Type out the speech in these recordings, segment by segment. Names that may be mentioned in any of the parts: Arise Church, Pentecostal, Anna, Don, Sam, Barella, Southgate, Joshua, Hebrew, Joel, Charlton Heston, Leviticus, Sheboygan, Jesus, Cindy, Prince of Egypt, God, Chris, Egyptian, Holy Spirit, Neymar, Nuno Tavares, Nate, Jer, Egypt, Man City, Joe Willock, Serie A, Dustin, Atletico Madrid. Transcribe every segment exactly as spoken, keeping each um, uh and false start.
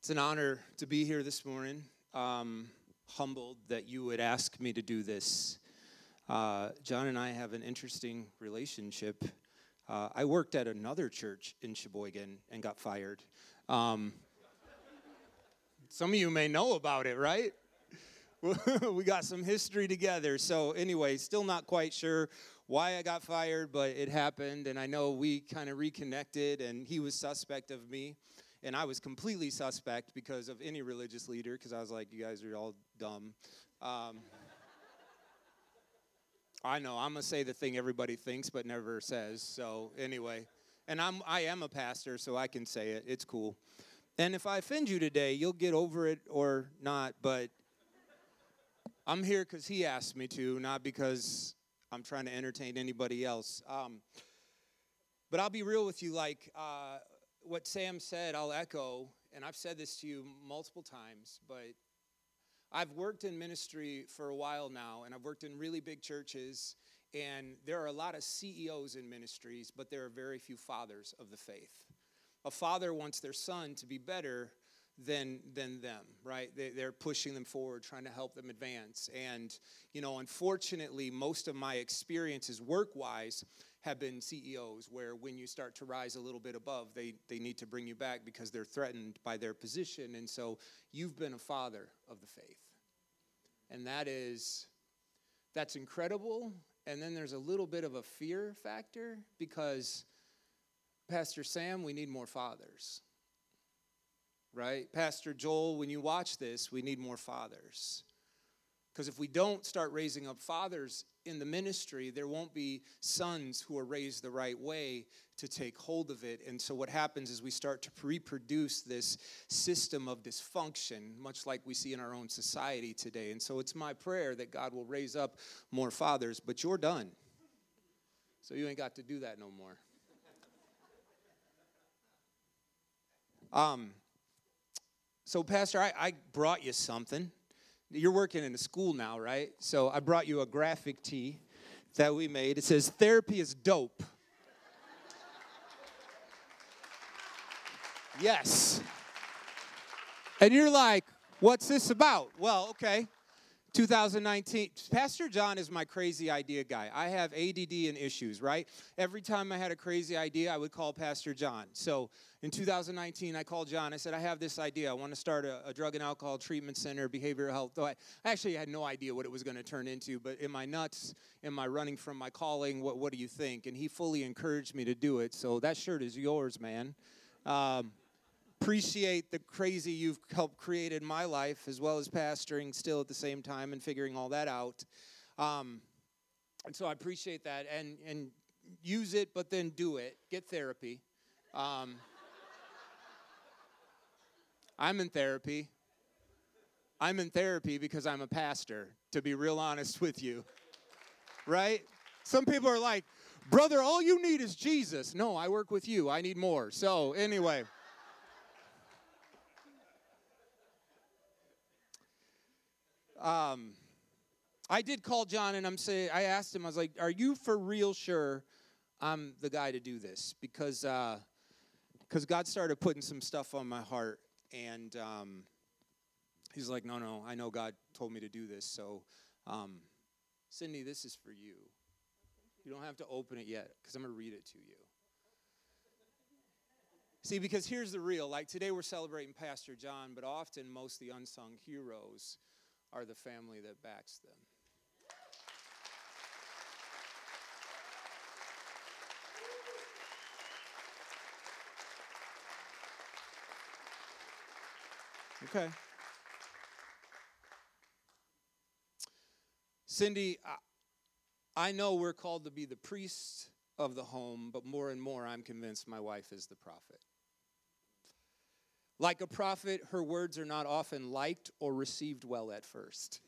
It's an honor to be here this morning. Um, humbled that you would ask me to do this. Uh, John and I have an interesting relationship. Uh, I worked at another church in Sheboygan and got fired. Um, some of you may know about it, right? We got some history together. So anyway, still not quite sure why I got fired, but it happened. And I know we kind of reconnected, and he was suspect of me. And I was completely suspect because of any religious leader, because I was like, you guys are all dumb. Um, I know, I'm going to say the thing everybody thinks but never says. So anyway, and I'm, I am a pastor, so I can say it. It's cool. And if I offend you today, you'll get over it or not, but I'm here because he asked me to, not because I'm trying to entertain anybody else. Um, but I'll be real with you, like uh, what Sam said, I'll echo, and I've said this to you multiple times, but I've worked in ministry for a while now, and I've worked in really big churches, and there are a lot of C E Os in ministries, but there are very few fathers of the faith. A father wants their son to be better than than them, right? They, they're pushing them forward, trying to help them advance. And, you know, unfortunately, most of my experiences work-wise have been C E Os, where when you start to rise a little bit above, they they need to bring you back because they're threatened by their position. And so you've been a father of the faith. And that is, that's incredible. And then there's a little bit of a fear factor because, Pastor Sam, we need more fathers. Right? Pastor Joel, when you watch this, we need more fathers. Because if we don't start raising up fathers in the ministry, there won't be sons who are raised the right way to take hold of it. And so what happens is we start to reproduce this system of dysfunction, much like we see in our own society today. And so it's my prayer that God will raise up more fathers, but you're done. So you ain't got to do that no more. Um. So, Pastor, I, I brought you something. You're working in a school now, right? So I brought you a graphic tee that we made. It says, therapy is dope. Yes. And you're like, what's this about? Well, okay. two thousand nineteen, Pastor John is my crazy idea guy. I have A D D and issues, right? Every time I had a crazy idea, I would call Pastor John. So in two thousand nineteen, I called John. I said, I have this idea. I want to start a, a drug and alcohol treatment center, behavioral health. Though I, I actually had no idea what it was going to turn into, but am I nuts? Am I running from my calling? What, what do you think? And he fully encouraged me to do it. So that shirt is yours, man. Um, Appreciate the crazy you've helped create in my life, as well as pastoring still at the same time and figuring all that out. Um, and so I appreciate that. And and use it, but then do it. Get therapy. Um, I'm in therapy. I'm in therapy because I'm a pastor, to be real honest with you. Right? Some people are like, brother, all you need is Jesus. No, I work with you. I need more. So anyway. Um, I did call John, and I'm say I asked him. I was like, "Are you for real sure I'm the guy to do this?" Because uh, because God started putting some stuff on my heart, and um, he's like, "No, no, I know God told me to do this. So, um, Cindy, this is for you. You don't have to open it yet because I'm gonna read it to you." See, because here's the real. Like today, we're celebrating Pastor John, but often most of the unsung heroes are the family that backs them. Okay. Cindy, I, I know we're called to be the priest of the home, but more and more I'm convinced my wife is the prophet. Like a prophet, her words are not often liked or received well at first.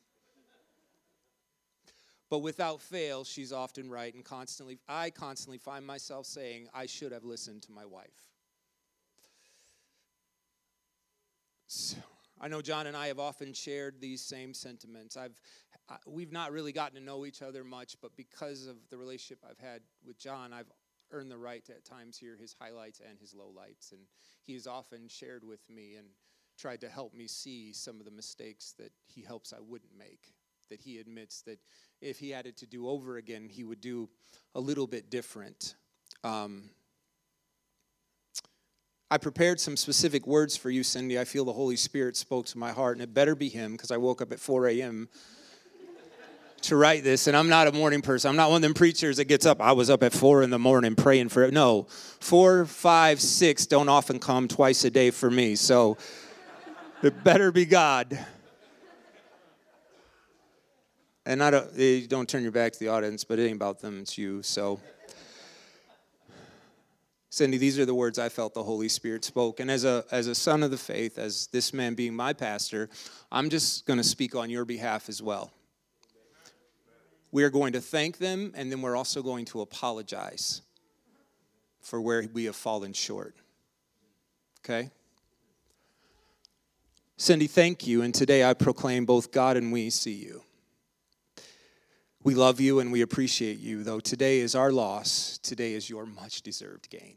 But without fail, she's often right, and constantly, I constantly find myself saying, I should have listened to my wife. So, I know John and I have often shared these same sentiments. I've, I, we've not really gotten to know each other much, but because of the relationship I've had with John, I've earn the right to at times hear his highlights and his lowlights, and he has often shared with me and tried to help me see some of the mistakes that he hopes I wouldn't make, that he admits that if he had it to do over again, he would do a little bit different. Um, I prepared some specific words for you, Cindy. I feel the Holy Spirit spoke to my heart, and it better be him, because I woke up at four a.m. to write this, and I'm not a morning person. I'm not one of them preachers that gets up. I was up at four in the morning praying for it. No, four, five, six don't often come twice a day for me, so it better be God. And I don't, don't turn your back to the audience, but it ain't about them, it's you, so... Cindy, these are the words I felt the Holy Spirit spoke. And as a as a son of the faith, as this man being my pastor, I'm just going to speak on your behalf as well. We are going to thank them, and then we're also going to apologize for where we have fallen short. Okay? Cindy, thank you, and today I proclaim both God and we see you. We love you and we appreciate you, though today is our loss. Today is your much-deserved gain.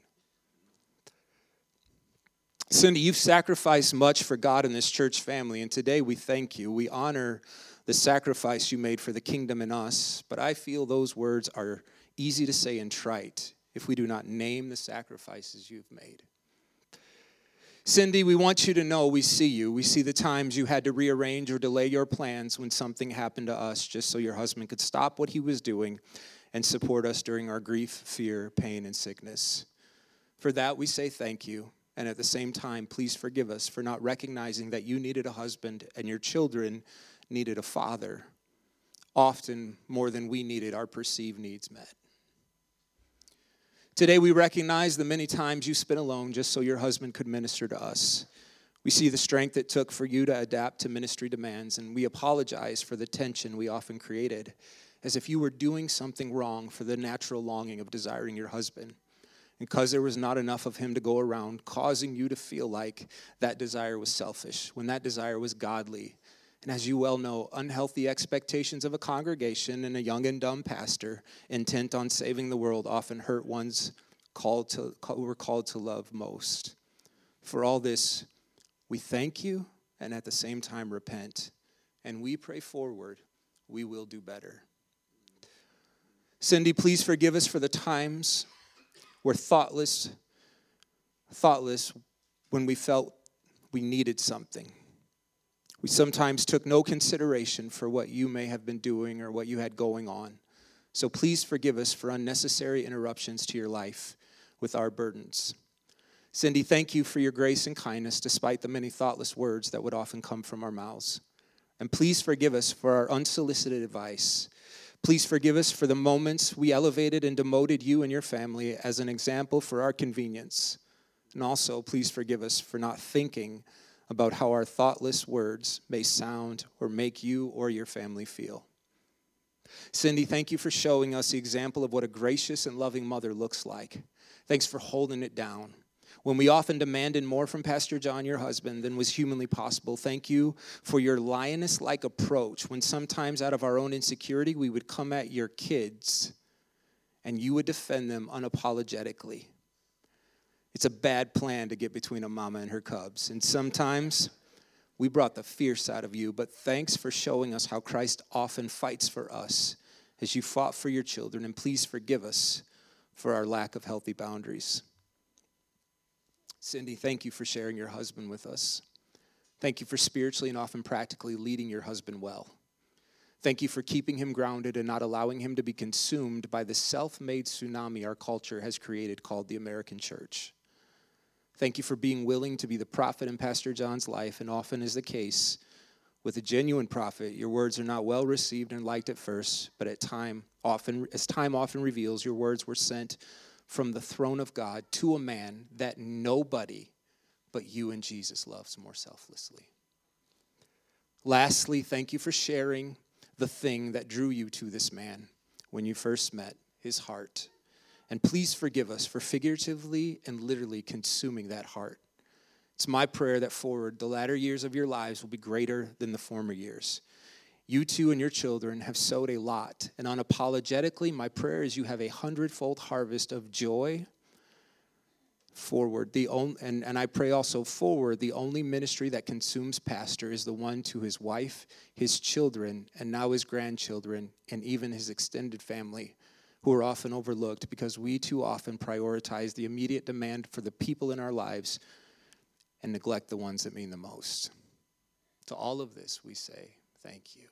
Cindy, you've sacrificed much for God and this church family, and today we thank you. We honor the sacrifice you made for the kingdom and us, but I feel those words are easy to say and trite if we do not name the sacrifices you've made. Cindy, we want you to know we see you. We see the times you had to rearrange or delay your plans when something happened to us just so your husband could stop what he was doing and support us during our grief, fear, pain, and sickness. For that, we say thank you. And at the same time, please forgive us for not recognizing that you needed a husband and your children needed a father, often more than we needed our perceived needs met. Today, we recognize the many times you spent alone just so your husband could minister to us. We see the strength it took for you to adapt to ministry demands, and we apologize for the tension we often created, as if you were doing something wrong for the natural longing of desiring your husband. And because there was not enough of him to go around, causing you to feel like that desire was selfish, when that desire was godly. And as you well know, unhealthy expectations of a congregation and a young and dumb pastor intent on saving the world often hurt ones called to, who were called to love most. For all this, we thank you and at the same time repent. And we pray forward, we will do better. Cindy, please forgive us for the times we're thoughtless, thoughtless when we felt we needed something. We sometimes took no consideration for what you may have been doing or what you had going on. So please forgive us for unnecessary interruptions to your life with our burdens. Cindy, thank you for your grace and kindness despite the many thoughtless words that would often come from our mouths. And please forgive us for our unsolicited advice. Please forgive us for the moments we elevated and demoted you and your family as an example for our convenience. And also, please forgive us for not thinking about how our thoughtless words may sound or make you or your family feel. Cindy, thank you for showing us the example of what a gracious and loving mother looks like. Thanks for holding it down. When we often demanded more from Pastor John, your husband, than was humanly possible, thank you for your lioness-like approach when sometimes out of our own insecurity we would come at your kids and you would defend them unapologetically. It's a bad plan to get between a mama and her cubs. And sometimes we brought the fierce out of you, but thanks for showing us how Christ often fights for us as you fought for your children. And please forgive us for our lack of healthy boundaries. Cindy, thank you for sharing your husband with us. Thank you for spiritually and often practically leading your husband well. Thank you for keeping him grounded and not allowing him to be consumed by the self-made tsunami our culture has created called the American church. Thank you for being willing to be the prophet in Pastor John's life, and often is the case with a genuine prophet, your words are not well received and liked at first, but at time often, as time often reveals, your words were sent from the throne of God to a man that nobody but you and Jesus loves more selflessly. Lastly, thank you for sharing the thing that drew you to this man when you first met, his heart. And please forgive us for figuratively and literally consuming that heart. It's my prayer that forward, the latter years of your lives will be greater than the former years. You two and your children have sowed a lot, and unapologetically, my prayer is you have a hundredfold harvest of joy, forward. The only, and, and I pray also forward, the only ministry that consumes pastor is the one to his wife, his children, and now his grandchildren, and even his extended family, who are often overlooked because we too often prioritize the immediate demand for the people in our lives and neglect the ones that mean the most. To all of this, we say, thank you.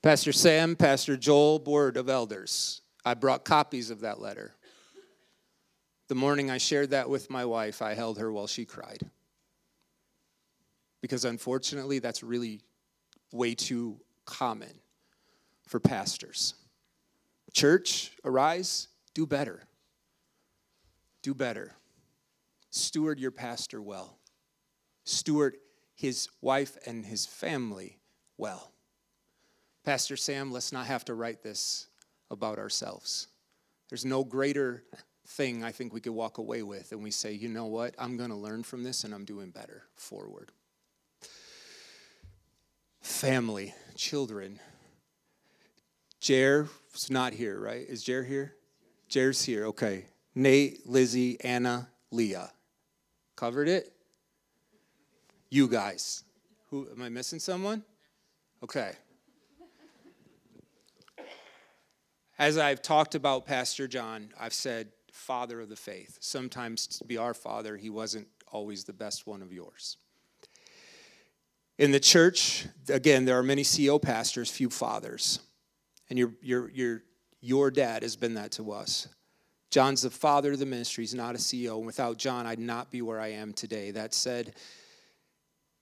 Pastor Sam, Pastor Joel, Board of Elders, I brought copies of that letter. The morning I shared that with my wife, I held her while she cried. Because unfortunately, that's really way too common for pastors. Church, arise, do better. Do better. Steward your pastor well. Steward his wife and his family well. Pastor Sam, let's not have to write this about ourselves. There's no greater thing I think we could walk away with, and we say, you know what, I'm going to learn from this, and I'm doing better forward. Family, children. Jer's not here, right? Is Jer here? Jer's here, okay. Nate, Lizzie, Anna, Leah. Covered it? You guys. Who, am I missing someone? Okay. As I've talked about Pastor John, I've said, father of the faith. Sometimes to be our father, he wasn't always the best one of yours. In the church, again, there are many C O pastors, few fathers. And your, your, your, your dad has been that to us. John's the father of the ministry. He's not a C O. And without John, I'd not be where I am today. That said,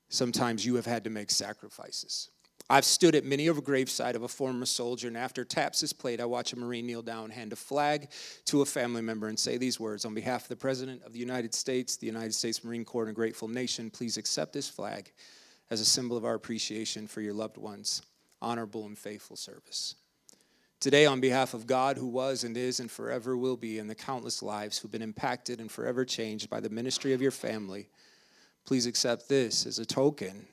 sometimes you have had to make sacrifices. I've stood at many of a graveside of a former soldier, and after taps is played, I watch a Marine kneel down, hand a flag to a family member, and say these words, on behalf of the President of the United States, the United States Marine Corps, and a grateful nation, please accept this flag as a symbol of our appreciation for your loved ones' honorable and faithful service. Today, on behalf of God, who was and is and forever will be, and the countless lives who've been impacted and forever changed by the ministry of your family, please accept this as a token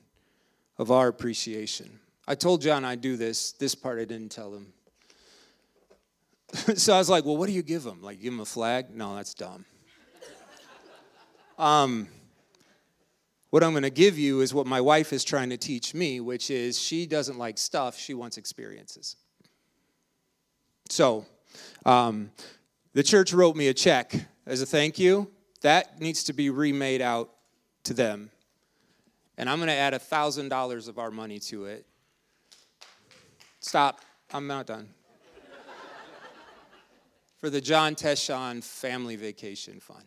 of our appreciation. I told John I'd do this. This part I didn't tell him. So I was like, well, what do you give him? Like, give him a flag? No, that's dumb. um, what I'm going to give you is what my wife is trying to teach me, which is she doesn't like stuff. She wants experiences. So um, the church wrote me a check as a thank you. That needs to be remade out to them. And I'm going to add one thousand dollars of our money to it. Stop. I'm not done. For the John Teshon Family Vacation Fund.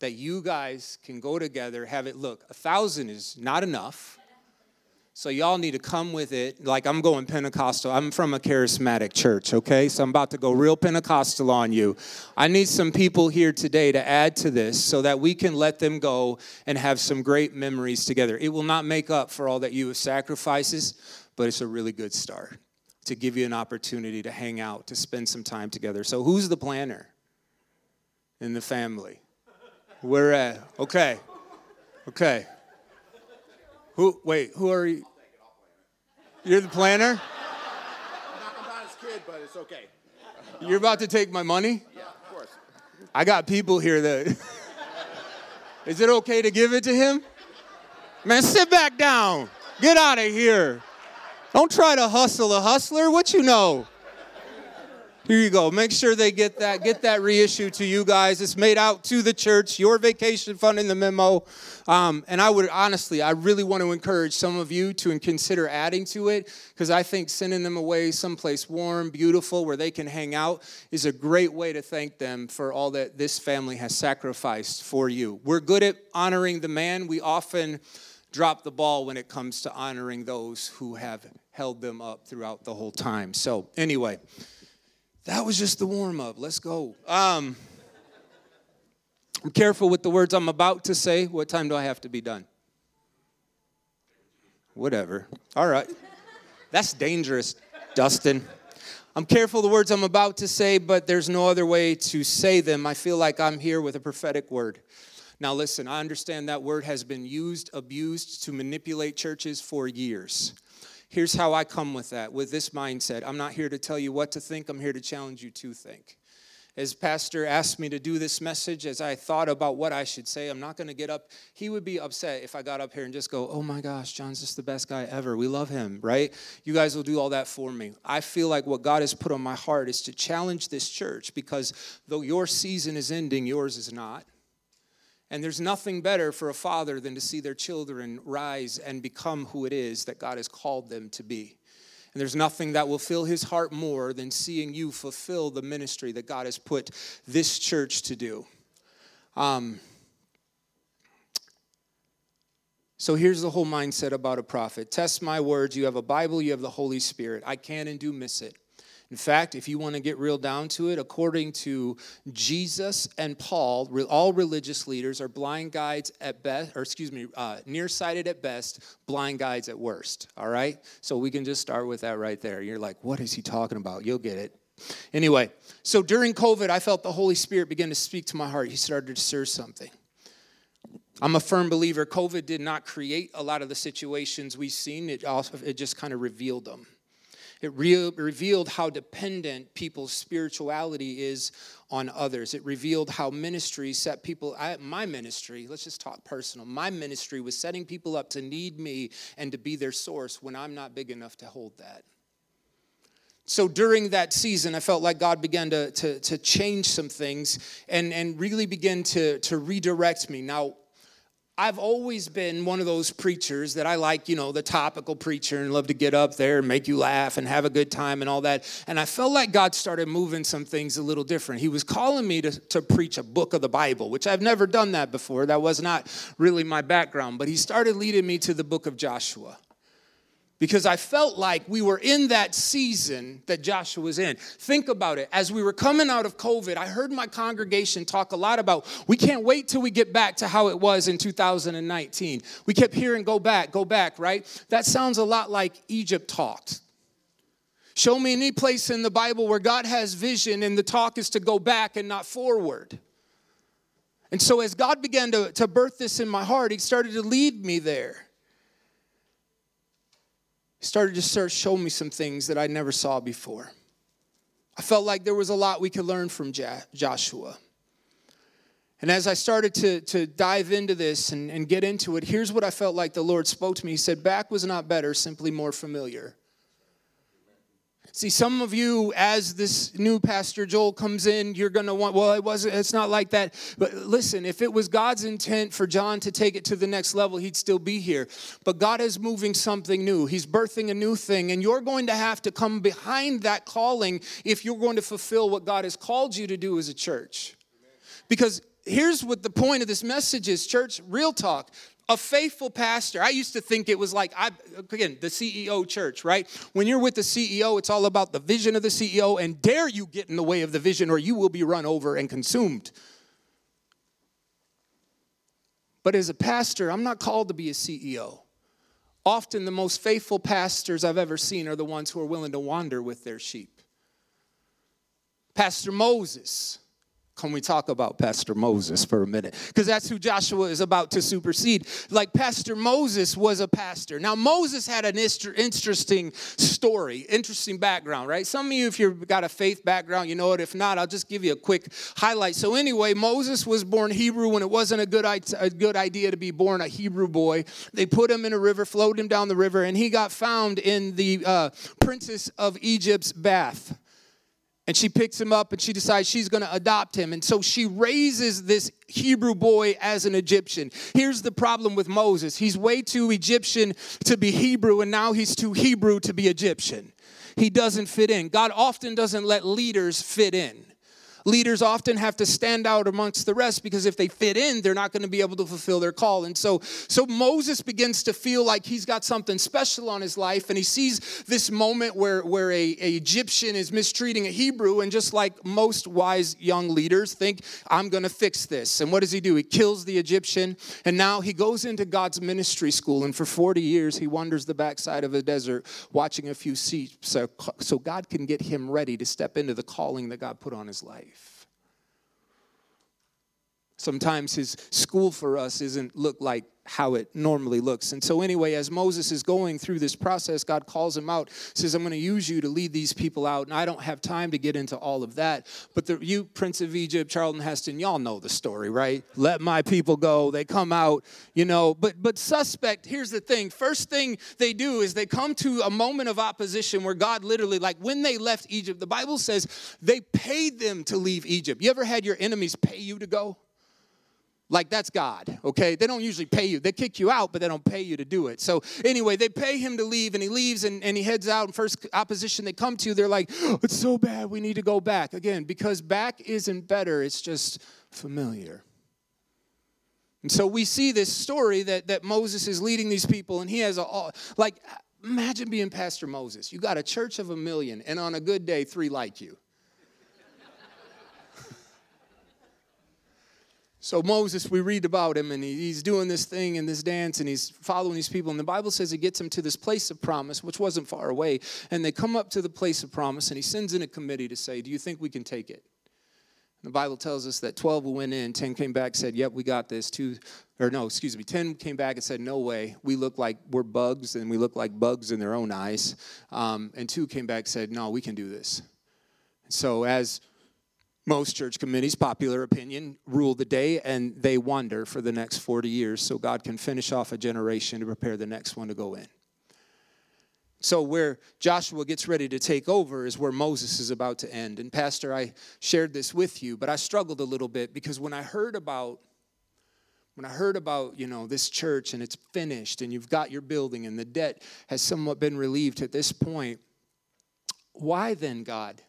That you guys can go together, have it. Look, one thousand is not enough. So y'all need to come with it. Like, I'm going Pentecostal. I'm from a charismatic church, okay? So I'm about to go real Pentecostal on you. I need some people here today to add to this so that we can let them go and have some great memories together. It will not make up for all that you have sacrifices, but it's a really good start to give you an opportunity to hang out, to spend some time together. So who's the planner in the family? We're at, okay, okay. Who, wait, who are you? I'll take it. I'll plan it. You're the planner? I'm not his kid, but it's okay. You're about to take my money? Yeah, of course. I got people here that... Is it okay to give it to him? Man, sit back down. Get out of here. Don't try to hustle a hustler. What you know? Here you go. Make sure they get that. Get that reissue to you guys. It's made out to the church. Your vacation fund in the memo. Um, and I would honestly, I really want to encourage some of you to consider adding to it, because I think sending them away someplace warm, beautiful, where they can hang out is a great way to thank them for all that this family has sacrificed for you. We're good at honoring the man. We often drop the ball when it comes to honoring those who have held them up throughout the whole time. So anyway. That was just the warm-up. Let's go. Um, I'm careful with the words I'm about to say. What time do I have to be done? Whatever. All right. That's dangerous, Dustin. I'm careful of the words I'm about to say, but there's no other way to say them. I feel like I'm here with a prophetic word. Now listen, I understand that word has been used, abused to manipulate churches for years. Here's how I come with that, with this mindset. I'm not here to tell you what to think. I'm here to challenge you to think. As Pastor asked me to do this message, as I thought about what I should say, I'm not going to get up. He would be upset if I got up here and just go, oh my gosh, John's just the best guy ever. We love him, right? You guys will do all that for me. I feel like what God has put on my heart is to challenge this church, because though your season is ending, yours is not. And there's nothing better for a father than to see their children rise and become who it is that God has called them to be. And there's nothing that will fill his heart more than seeing you fulfill the ministry that God has put this church to do. Um, so here's the whole mindset about a prophet. Test my words. You have a Bible. You have the Holy Spirit. I can and do miss it. In fact, if you want to get real down to it, according to Jesus and Paul, all religious leaders are blind guides at best, or excuse me, uh, nearsighted at best, blind guides at worst, all right? So we can just start with that right there. You're like, what is he talking about? You'll get it. Anyway, so during COVID, I felt the Holy Spirit begin to speak to my heart. He started to stir something. I'm a firm believer COVID did not create a lot of the situations we've seen. It, also, it just kind of revealed them. It re- revealed how dependent people's spirituality is on others. It revealed how ministry set people, I, my ministry, let's just talk personal. My ministry was setting people up to need me and to be their source when I'm not big enough to hold that. So during that season, I felt like God began to, to, to change some things and, and really begin to, to redirect me. Now, I've always been one of those preachers that I like, you know, the topical preacher and love to get up there and make you laugh and have a good time and all that. And I felt like God started moving some things a little different. He was calling me to, to preach a book of the Bible, which I've never done that before. That was not really my background. But he started leading me to the book of Joshua, because I felt like we were in that season that Joshua was in. Think about it. As we were coming out of COVID, I heard my congregation talk a lot about, we can't wait till we get back to how it was in two thousand nineteen. We kept hearing, go back, go back, right? That sounds a lot like Egypt talked. Show me any place in the Bible where God has vision and the talk is to go back and not forward. And so as God began to, to birth this in my heart, he started to lead me there. Started to start show me some things that I never saw before. I felt like there was a lot we could learn from Joshua. And as I started to, to dive into this and, and get into it, here's what I felt like the Lord spoke to me. He said, back was not better, simply more familiar. See, some of you, as this new Pastor Joel comes in, you're going to want, well, it wasn't, it's not like that. But listen, if it was God's intent for John to take it to the next level, he'd still be here. But God is moving something new. He's birthing a new thing. And you're going to have to come behind that calling if you're going to fulfill what God has called you to do as a church. Because here's what the point of this message is, church, real talk. A faithful pastor. I used to think it was like, I, again, the C E O church, right? When you're with the C E O, it's all about the vision of the C E O, and dare you get in the way of the vision or you will be run over and consumed. But as a pastor, I'm not called to be a C E O. Often the most faithful pastors I've ever seen are the ones who are willing to wander with their sheep. Pastor Moses. Can we talk about Pastor Moses for a minute? Because that's who Joshua is about to supersede. Like, Pastor Moses was a pastor. Now, Moses had an interesting story, interesting background, right? Some of you, if you've got a faith background, you know it. If not, I'll just give you a quick highlight. So anyway, Moses was born Hebrew when it wasn't a good, a good idea to be born a Hebrew boy. They put him in a river, flowed him down the river, and he got found in the uh, Princess of Egypt's bath. And she picks him up and she decides she's going to adopt him. And so she raises this Hebrew boy as an Egyptian. Here's the problem with Moses. He's way too Egyptian to be Hebrew, and now he's too Hebrew to be Egyptian. He doesn't fit in. God often doesn't let leaders fit in. Leaders often have to stand out amongst the rest because if they fit in, they're not going to be able to fulfill their call. And so, so Moses begins to feel like he's got something special on his life, and he sees this moment where, where a, a Egyptian is mistreating a Hebrew, and just like most wise young leaders think, I'm going to fix this. And what does he do? He kills the Egyptian, and now he goes into God's ministry school, and for forty years, he wanders the backside of a desert watching a few sheep so, so God can get him ready to step into the calling that God put on his life. Sometimes his school for us isn't look like how it normally looks. And so anyway, as Moses is going through this process, God calls him out, says, I'm going to use you to lead these people out. And I don't have time to get into all of that. But the, you, Prince of Egypt, Charlton Heston, y'all know the story, right? Let my people go. They come out, you know. But but suspect, here's the thing. First thing they do is they come to a moment of opposition where God literally, like when they left Egypt, the Bible says they paid them to leave Egypt. You ever had your enemies pay you to go? Like, that's God, okay? They don't usually pay you. They kick you out, but they don't pay you to do it. So anyway, they pay him to leave, and he leaves, and, and he heads out. And first opposition they come to, they're like, oh, it's so bad, we need to go back. Again, because back isn't better. It's just familiar. And so we see this story that, that Moses is leading these people, and he has a, like, imagine being Pastor Moses. You got a church of a million, and on a good day, three like you. So Moses, we read about him, and he's doing this thing and this dance, and he's following these people. And the Bible says he gets them to this place of promise, which wasn't far away. And they come up to the place of promise, and he sends in a committee to say, do you think we can take it? And the Bible tells us that twelve went in, ten came back, said, yep, we got this. Two, or no, excuse me, ten came back and said, no way. We look like we're bugs, and we look like bugs in their own eyes. Um, and two came back and said, no, we can do this. So as most church committees, popular opinion, rule the day, and they wander for the next forty years so God can finish off a generation to prepare the next one to go in. So where Joshua gets ready to take over is where Moses is about to end. And Pastor, I shared this with you, but I struggled a little bit because when I heard about When I heard about, you know, this church and it's finished and you've got your building and the debt has somewhat been relieved at this point, why then, God,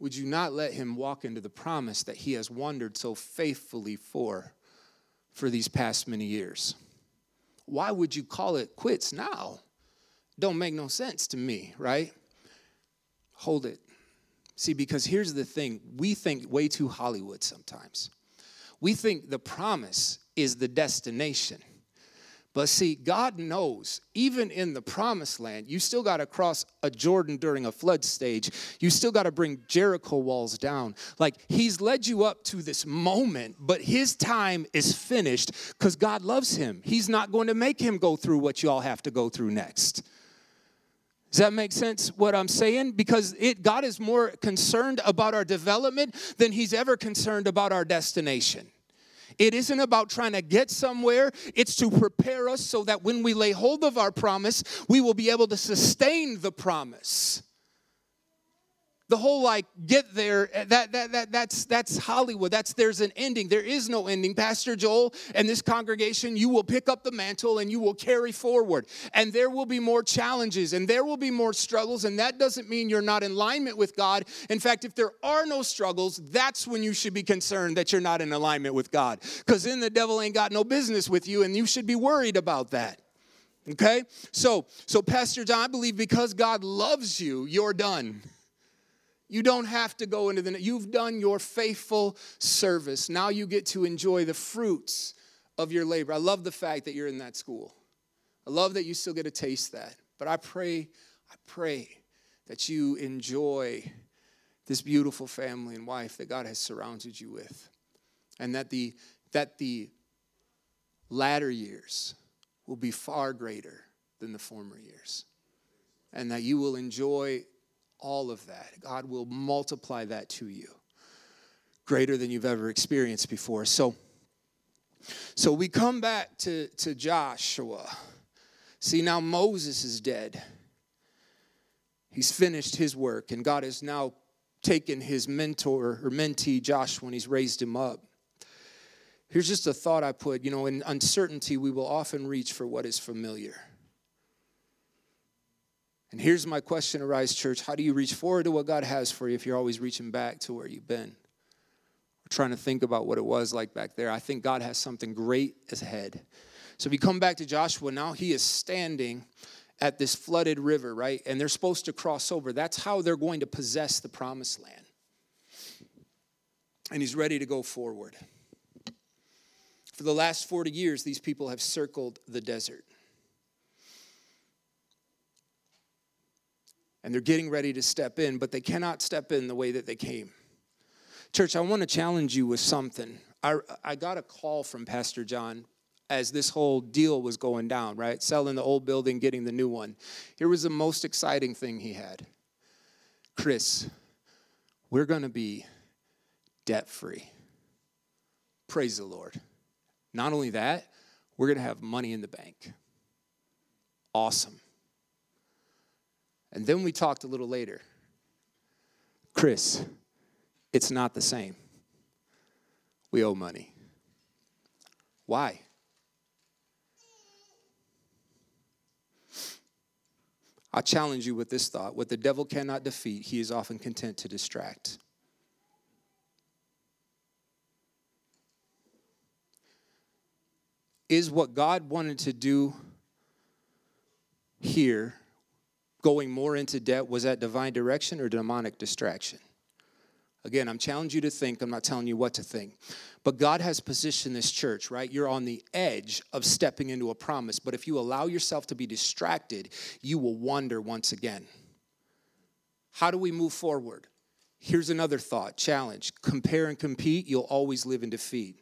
would you not let him walk into the promise that he has wandered so faithfully for, for these past many years? Why would you call it quits now? Don't make no sense to me, right? Hold it. See, because here's the thing. We think way too Hollywood sometimes. We think the promise is the destination. But see, God knows, even in the promised land, you still got to cross a Jordan during a flood stage. You still got to bring Jericho walls down. Like, he's led you up to this moment, but his time is finished because God loves him. He's not going to make him go through what you all have to go through next. Does that make sense, what I'm saying? Because it, God is more concerned about our development than he's ever concerned about our destination. It isn't about trying to get somewhere. It's to prepare us so that when we lay hold of our promise, we will be able to sustain the promise. The whole like get there, that that that that's that's Hollywood. That's there's an ending. There is no ending. Pastor Joel and this congregation, you will pick up the mantle and you will carry forward. And there will be more challenges and there will be more struggles. And that doesn't mean you're not in alignment with God. In fact, if there are no struggles, that's when you should be concerned that you're not in alignment with God. Because then the devil ain't got no business with you, and you should be worried about that. Okay? So so Pastor John, I believe because God loves you, you're done. You don't have to go into the, you've done your faithful service. Now you get to enjoy the fruits of your labor. I love the fact that you're in that school. I love that you still get to taste that. But I pray, I pray that you enjoy this beautiful family and wife that God has surrounded you with. And that the, that the latter years will be far greater than the former years. And that you will enjoy all of that. God will multiply that to you greater than you've ever experienced before. So, so we come back to, to Joshua. See, now Moses is dead. He's finished his work, and God has now taken his mentor or mentee Joshua, and he's raised him up. Here's just a thought I put, you know, in uncertainty, we will often reach for what is familiar. And here's my question, Arise Church. How do you reach forward to what God has for you if you're always reaching back to where you've been? trying to think about what it was like back there. I think God has something great ahead. So if you come back to Joshua, now he is standing at this flooded river, right? And they're supposed to cross over. That's how they're going to possess the promised land. And he's ready to go forward. For the last forty years, these people have circled the desert. And they're getting ready to step in, but they cannot step in the way that they came. Church, I want to challenge you with something. I, I got a call from Pastor John as this whole deal was going down, right? Selling the old building, getting the new one. Here was the most exciting thing he had. Chris, we're going to be debt-free. Praise the Lord. Not only that, we're going to have money in the bank. Awesome. And then we talked a little later. Chris, it's not the same. We owe money. Why? I challenge you with this thought. What the devil cannot defeat, he is often content to distract. Is what God wanted to do here, going more into debt, was that divine direction or demonic distraction? Again, I'm challenging you to think. I'm not telling you what to think. But God has positioned this church, right? You're on the edge of stepping into a promise. But if you allow yourself to be distracted, you will wander once again. How do we move forward? Here's another thought, challenge. Compare and compete. You'll always live in defeat.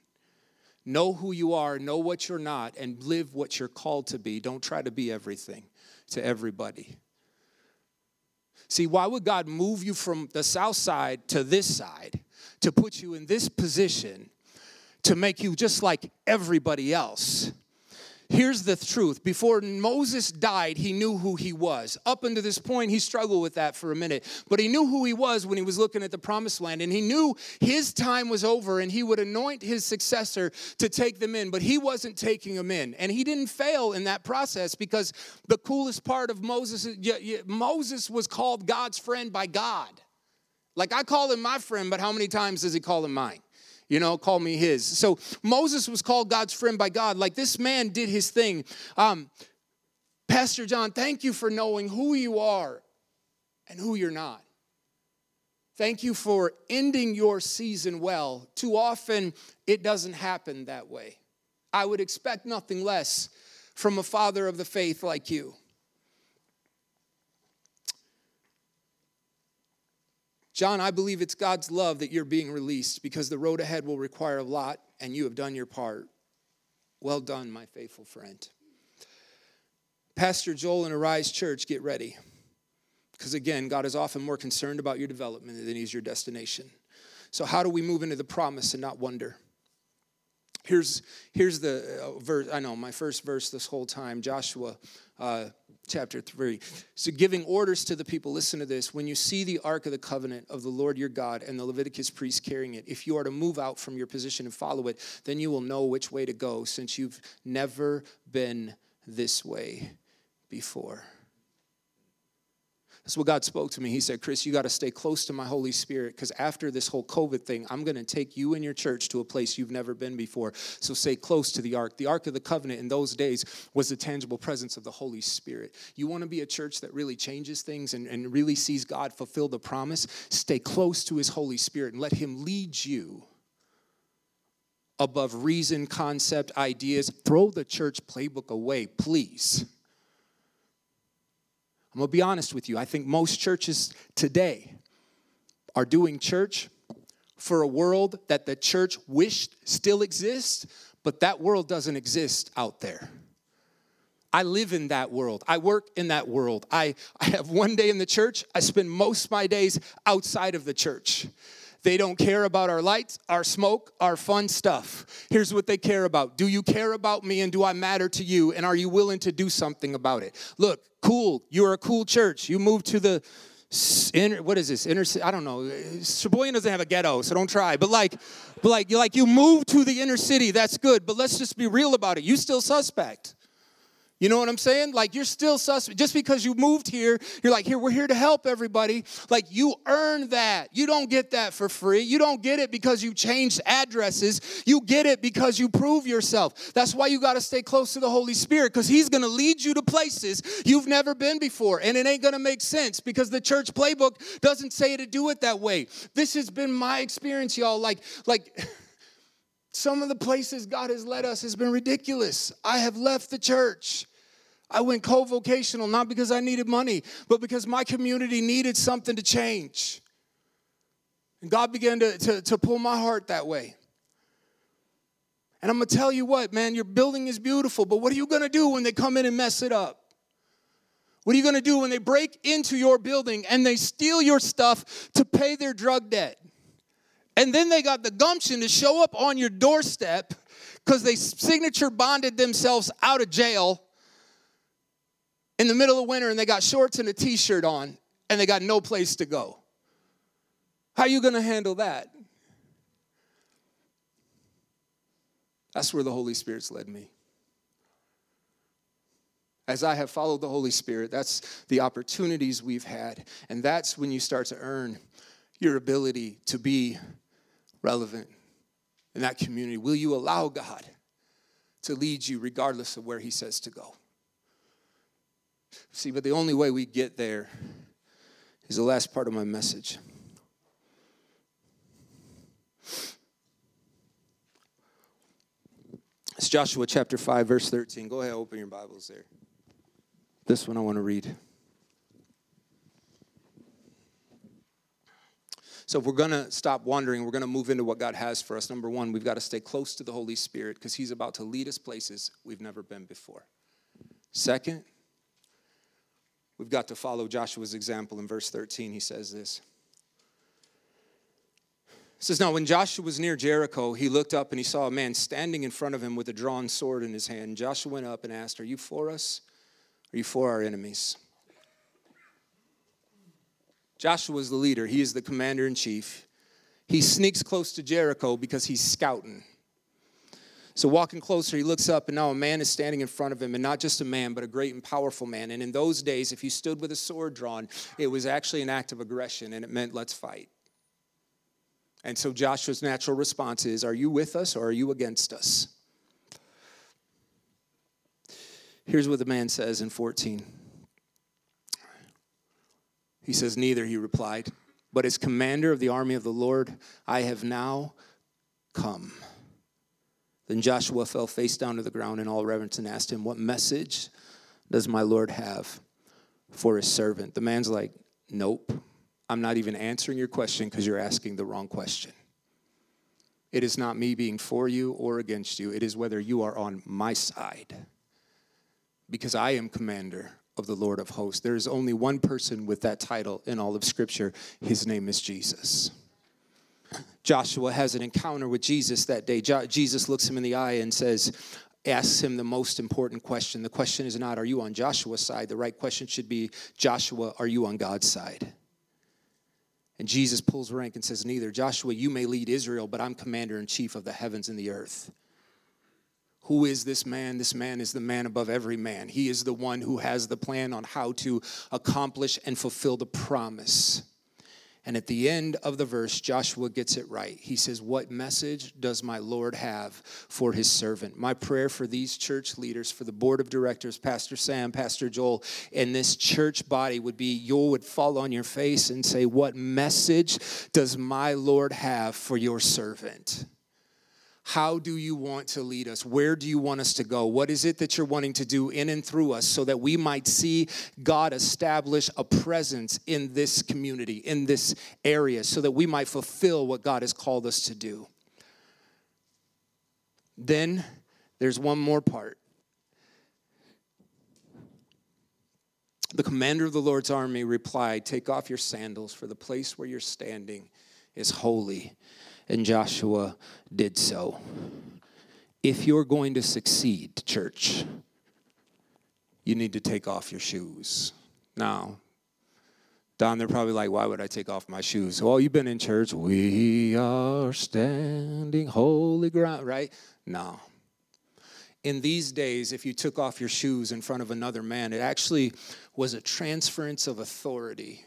Know who you are, know what you're not, and live what you're called to be. Don't try to be everything to everybody. See, why would God move you from the south side to this side, to put you in this position, to make you just like everybody else? Here's the truth. Before Moses died, he knew who he was. Up until this point, he struggled with that for a minute. But he knew who he was when he was looking at the promised land. And he knew his time was over, and he would anoint his successor to take them in. But he wasn't taking them in. And he didn't fail in that process, because the coolest part of Moses, Moses was called God's friend by God. Like, I call him my friend, but how many times does he call him mine? You know, call me his. So Moses was called God's friend by God. Like, this man did his thing. Um, Pastor John, thank you for knowing who you are and who you're not. Thank you for ending your season well. Too often, it doesn't happen that way. I would expect nothing less from a father of the faith like you. John, I believe it's God's love that you're being released, because the road ahead will require a lot, and you have done your part. Well done, my faithful friend. Pastor Joel and Arise Church, get ready. Because again, God is often more concerned about your development than he's your destination. So how do we move into the promise and not wonder? Here's, here's the uh, verse, I know, my first verse this whole time, Joshua uh, chapter three. So giving orders to the people, listen to this. When you see the Ark of the Covenant of the Lord your God and the Leviticus priest carrying it, if you are to move out from your position and follow it, then you will know which way to go, since you've never been this way before. That's what God spoke to me. He said, Chris, you got to stay close to my Holy Spirit, because after this whole COVID thing, I'm going to take you and your church to a place you've never been before. So stay close to the Ark. The Ark of the Covenant in those days was the tangible presence of the Holy Spirit. You want to be a church that really changes things and, and really sees God fulfill the promise? Stay close to his Holy Spirit and let him lead you above reason, concept, ideas. Throw the church playbook away, please. I'm going to be honest with you. I think most churches today are doing church for a world that the church wished still exists, but that world doesn't exist out there. I live in that world. I work in that world. I, I have one day in the church. I spend most of my days outside of the church. They don't care about our lights, our smoke, our fun stuff. Here's what they care about. Do you care about me, and do I matter to you, and are you willing to do something about it? Look, cool. You're a cool church. You moved to the, inner, what is this? Inner, I don't know. Sheboygan doesn't have a ghetto, so don't try. But like, but like, like you moved to the inner city. That's good. But let's just be real about it. You still suspect. You know what I'm saying? Like, you're still suspect. Just because you moved here, you're like, here, we're here to help everybody. Like, you earn that. You don't get that for free. You don't get it because you changed addresses. You get it because you prove yourself. That's why you got to stay close to the Holy Spirit, because he's going to lead you to places you've never been before. And it ain't going to make sense because the church playbook doesn't say to do it that way. This has been my experience, y'all. Like, like... Some of the places God has led us has been ridiculous. I have left the church. I went co-vocational, not because I needed money, but because my community needed something to change. And God began to, to, to pull my heart that way. And I'm going to tell you what, man, your building is beautiful, but what are you going to do when they come in and mess it up? What are you going to do when they break into your building and they steal your stuff to pay their drug debt? And then they got the gumption to show up on your doorstep because they signature bonded themselves out of jail in the middle of winter, and they got shorts and a T-shirt on, and they got no place to go. How are you going to handle that? That's where the Holy Spirit's led me. As I have followed the Holy Spirit, that's the opportunities we've had, and that's when you start to earn your ability to be relevant in that community. Will you allow God to lead you regardless of where he says to go? See, but the only way we get there is the last part of my message. It's Joshua chapter five, verse thirteen. Go ahead, open your Bibles there. This one I want to read. So if we're going to stop wandering, we're going to move into what God has for us. Number one, we've got to stay close to the Holy Spirit because he's about to lead us places we've never been before. Second, we've got to follow Joshua's example. In verse thirteen, he says this. It says, now when Joshua was near Jericho, he looked up and he saw a man standing in front of him with a drawn sword in his hand. Joshua went up and asked, are you for us? Are you for our enemies? Joshua is the leader. He is the commander in chief. He sneaks close to Jericho because he's scouting. So walking closer, he looks up, and now a man is standing in front of him, and not just a man, but a great and powerful man. And in those days, if you stood with a sword drawn, it was actually an act of aggression, and it meant let's fight. And so Joshua's natural response is, are you with us or are you against us? Here's what the man says in fourteen. He says, neither, he replied, but as commander of the army of the Lord, I have now come. Then Joshua fell face down to the ground in all reverence and asked him, what message does my Lord have for his servant? The man's like, nope, I'm not even answering your question because you're asking the wrong question. It is not me being for you or against you. It is whether you are on my side, because I am commander of the Lord of hosts. There is only one person with that title in all of Scripture. His name is Jesus. Joshua has an encounter with Jesus that day. Jo- Jesus looks him in the eye and says, asks him the most important question. The question is not, are you on Joshua's side? The right question should be, Joshua, are you on God's side? And Jesus pulls rank and says, neither. Joshua, you may lead Israel, but I'm commander-in-chief of the heavens and the earth. Who is this man? This man is the man above every man. He is the one who has the plan on how to accomplish and fulfill the promise. And at the end of the verse, Joshua gets it right. He says, what message does my Lord have for his servant? My prayer for these church leaders, for the board of directors, Pastor Sam, Pastor Joel, and this church body would be, you would fall on your face and say, what message does my Lord have for your servant? How do you want to lead us? Where do you want us to go? What is it that you're wanting to do in and through us so that we might see God establish a presence in this community, in this area, so that we might fulfill what God has called us to do? Then there's one more part. The commander of the Lord's army replied, take off your sandals, for the place where you're standing is holy. And Joshua did so. If you're going to succeed, church, you need to take off your shoes. Now, Don, they're probably like, why would I take off my shoes? Well, you've been in church. We are standing holy ground, right? No. in these days, if you took off your shoes in front of another man, it actually was a transference of authority.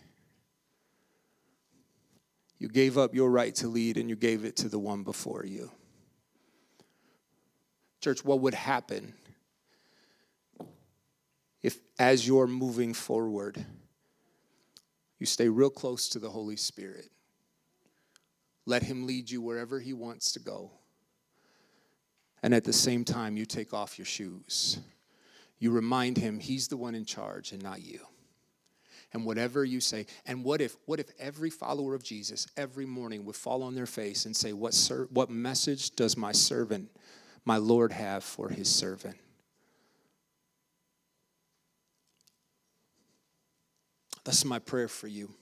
You gave up your right to lead and you gave it to the one before you. Church, what would happen if, as you're moving forward, you stay real close to the Holy Spirit? Let him lead you wherever he wants to go. And at the same time, you take off your shoes. You remind him he's the one in charge and not you. And whatever you say, and what if what if every follower of Jesus every morning would fall on their face and say, what ser- what message does my servant, my Lord, have for his servant? That's my prayer for you.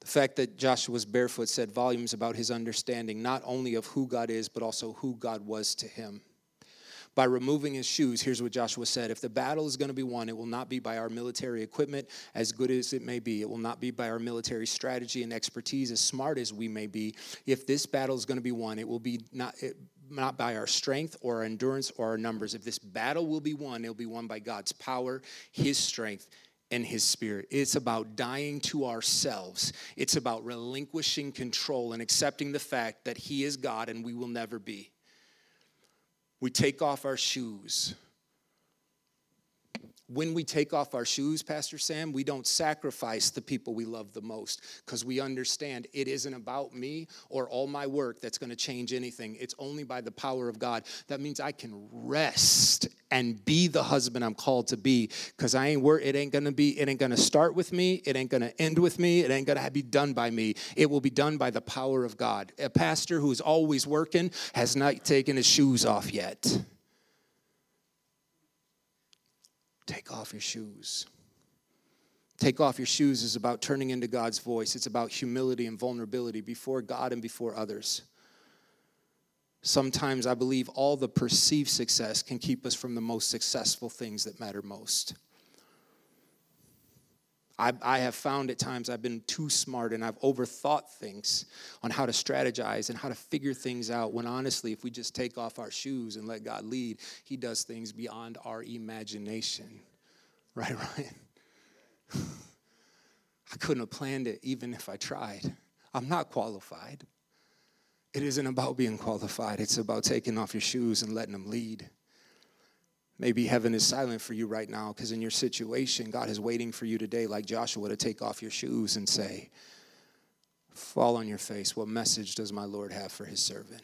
The fact that Joshua's barefoot said volumes about his understanding, not only of who God is, but also who God was to him. By removing his shoes, here's what Joshua said: if the battle is going to be won, it will not be by our military equipment, as good as it may be. It will not be by our military strategy and expertise, as smart as we may be. If this battle is going to be won, it will be not, it, not by our strength or our endurance or our numbers. If this battle will be won, it will be won by God's power, his strength, and his Spirit. It's about dying to ourselves. It's about relinquishing control and accepting the fact that he is God and we will never be. We take off our shoes. When we take off our shoes, Pastor Sam, we don't sacrifice the people we love the most, because we understand it isn't about me or all my work that's going to change anything. It's only by the power of God. That means I can rest and be the husband I'm called to be, because I ain't wor- it ain't going to be, it ain't going to start with me, it ain't going to end with me, it ain't going to be done by me. It will be done by the power of God. A pastor who is always working has not taken his shoes off yet. Take off your shoes. Take off your shoes is about turning into God's voice. It's about humility and vulnerability before God and before others. Sometimes I believe all the perceived success can keep us from the most successful things that matter most. I, I have found at times I've been too smart and I've overthought things on how to strategize and how to figure things out, when honestly, if we just take off our shoes and let God lead, he does things beyond our imagination. Right, Ryan? I couldn't have planned it even if I tried. I'm not qualified. It isn't about being qualified. It's about taking off your shoes and letting him lead. Maybe heaven is silent for you right now because in your situation, God is waiting for you today, like Joshua, to take off your shoes and say, fall on your face. What message does my Lord have for his servant?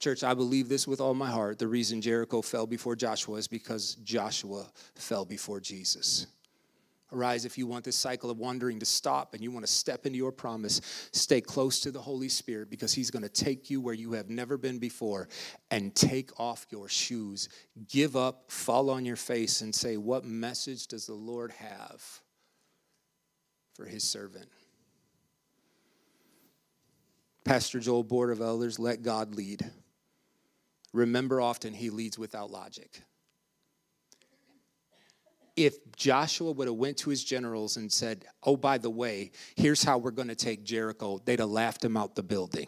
Church, I believe this with all my heart. The reason Jericho fell before Joshua is because Joshua fell before Jesus. Arise, if you want this cycle of wandering to stop and you want to step into your promise, stay close to the Holy Spirit, because he's going to take you where you have never been before. And take off your shoes. Give up, fall on your face, and say, what message does the Lord have for his servant? Pastor Joel, Board of Elders, let God lead. Remember often, he leads without logic. If Joshua would have went to his generals and said, oh, by the way, here's how we're going to take Jericho, they'd have laughed him out the building.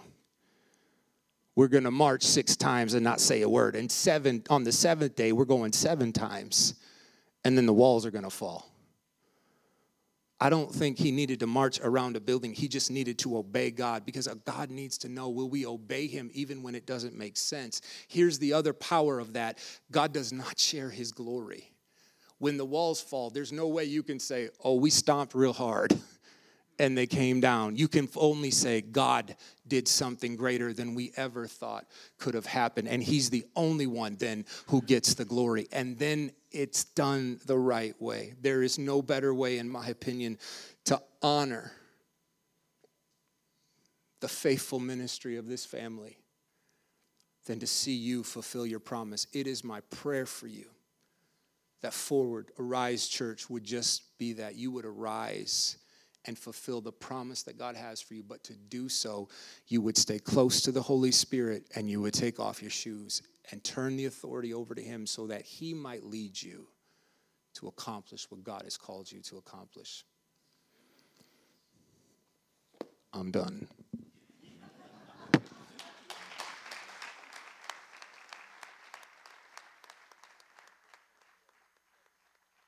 We're going to march six times and not say a word. And seven on the seventh day, we're going seven times. And then the walls are going to fall. I don't think he needed to march around a building. He just needed to obey God, because God needs to know, will we obey him even when it doesn't make sense? Here's the other power of that. God does not share his glory. When the walls fall, there's no way you can say, oh, we stomped real hard and they came down. You can only say God did something greater than we ever thought could have happened. And he's the only one then who gets the glory. And then it's done the right way. There is no better way, in my opinion, to honor the faithful ministry of this family than to see you fulfill your promise. It is my prayer for you that forward, Arise Church, would just be that. You would arise and fulfill the promise that God has for you. But to do so, you would stay close to the Holy Spirit and you would take off your shoes and turn the authority over to him so that he might lead you to accomplish what God has called you to accomplish. I'm done.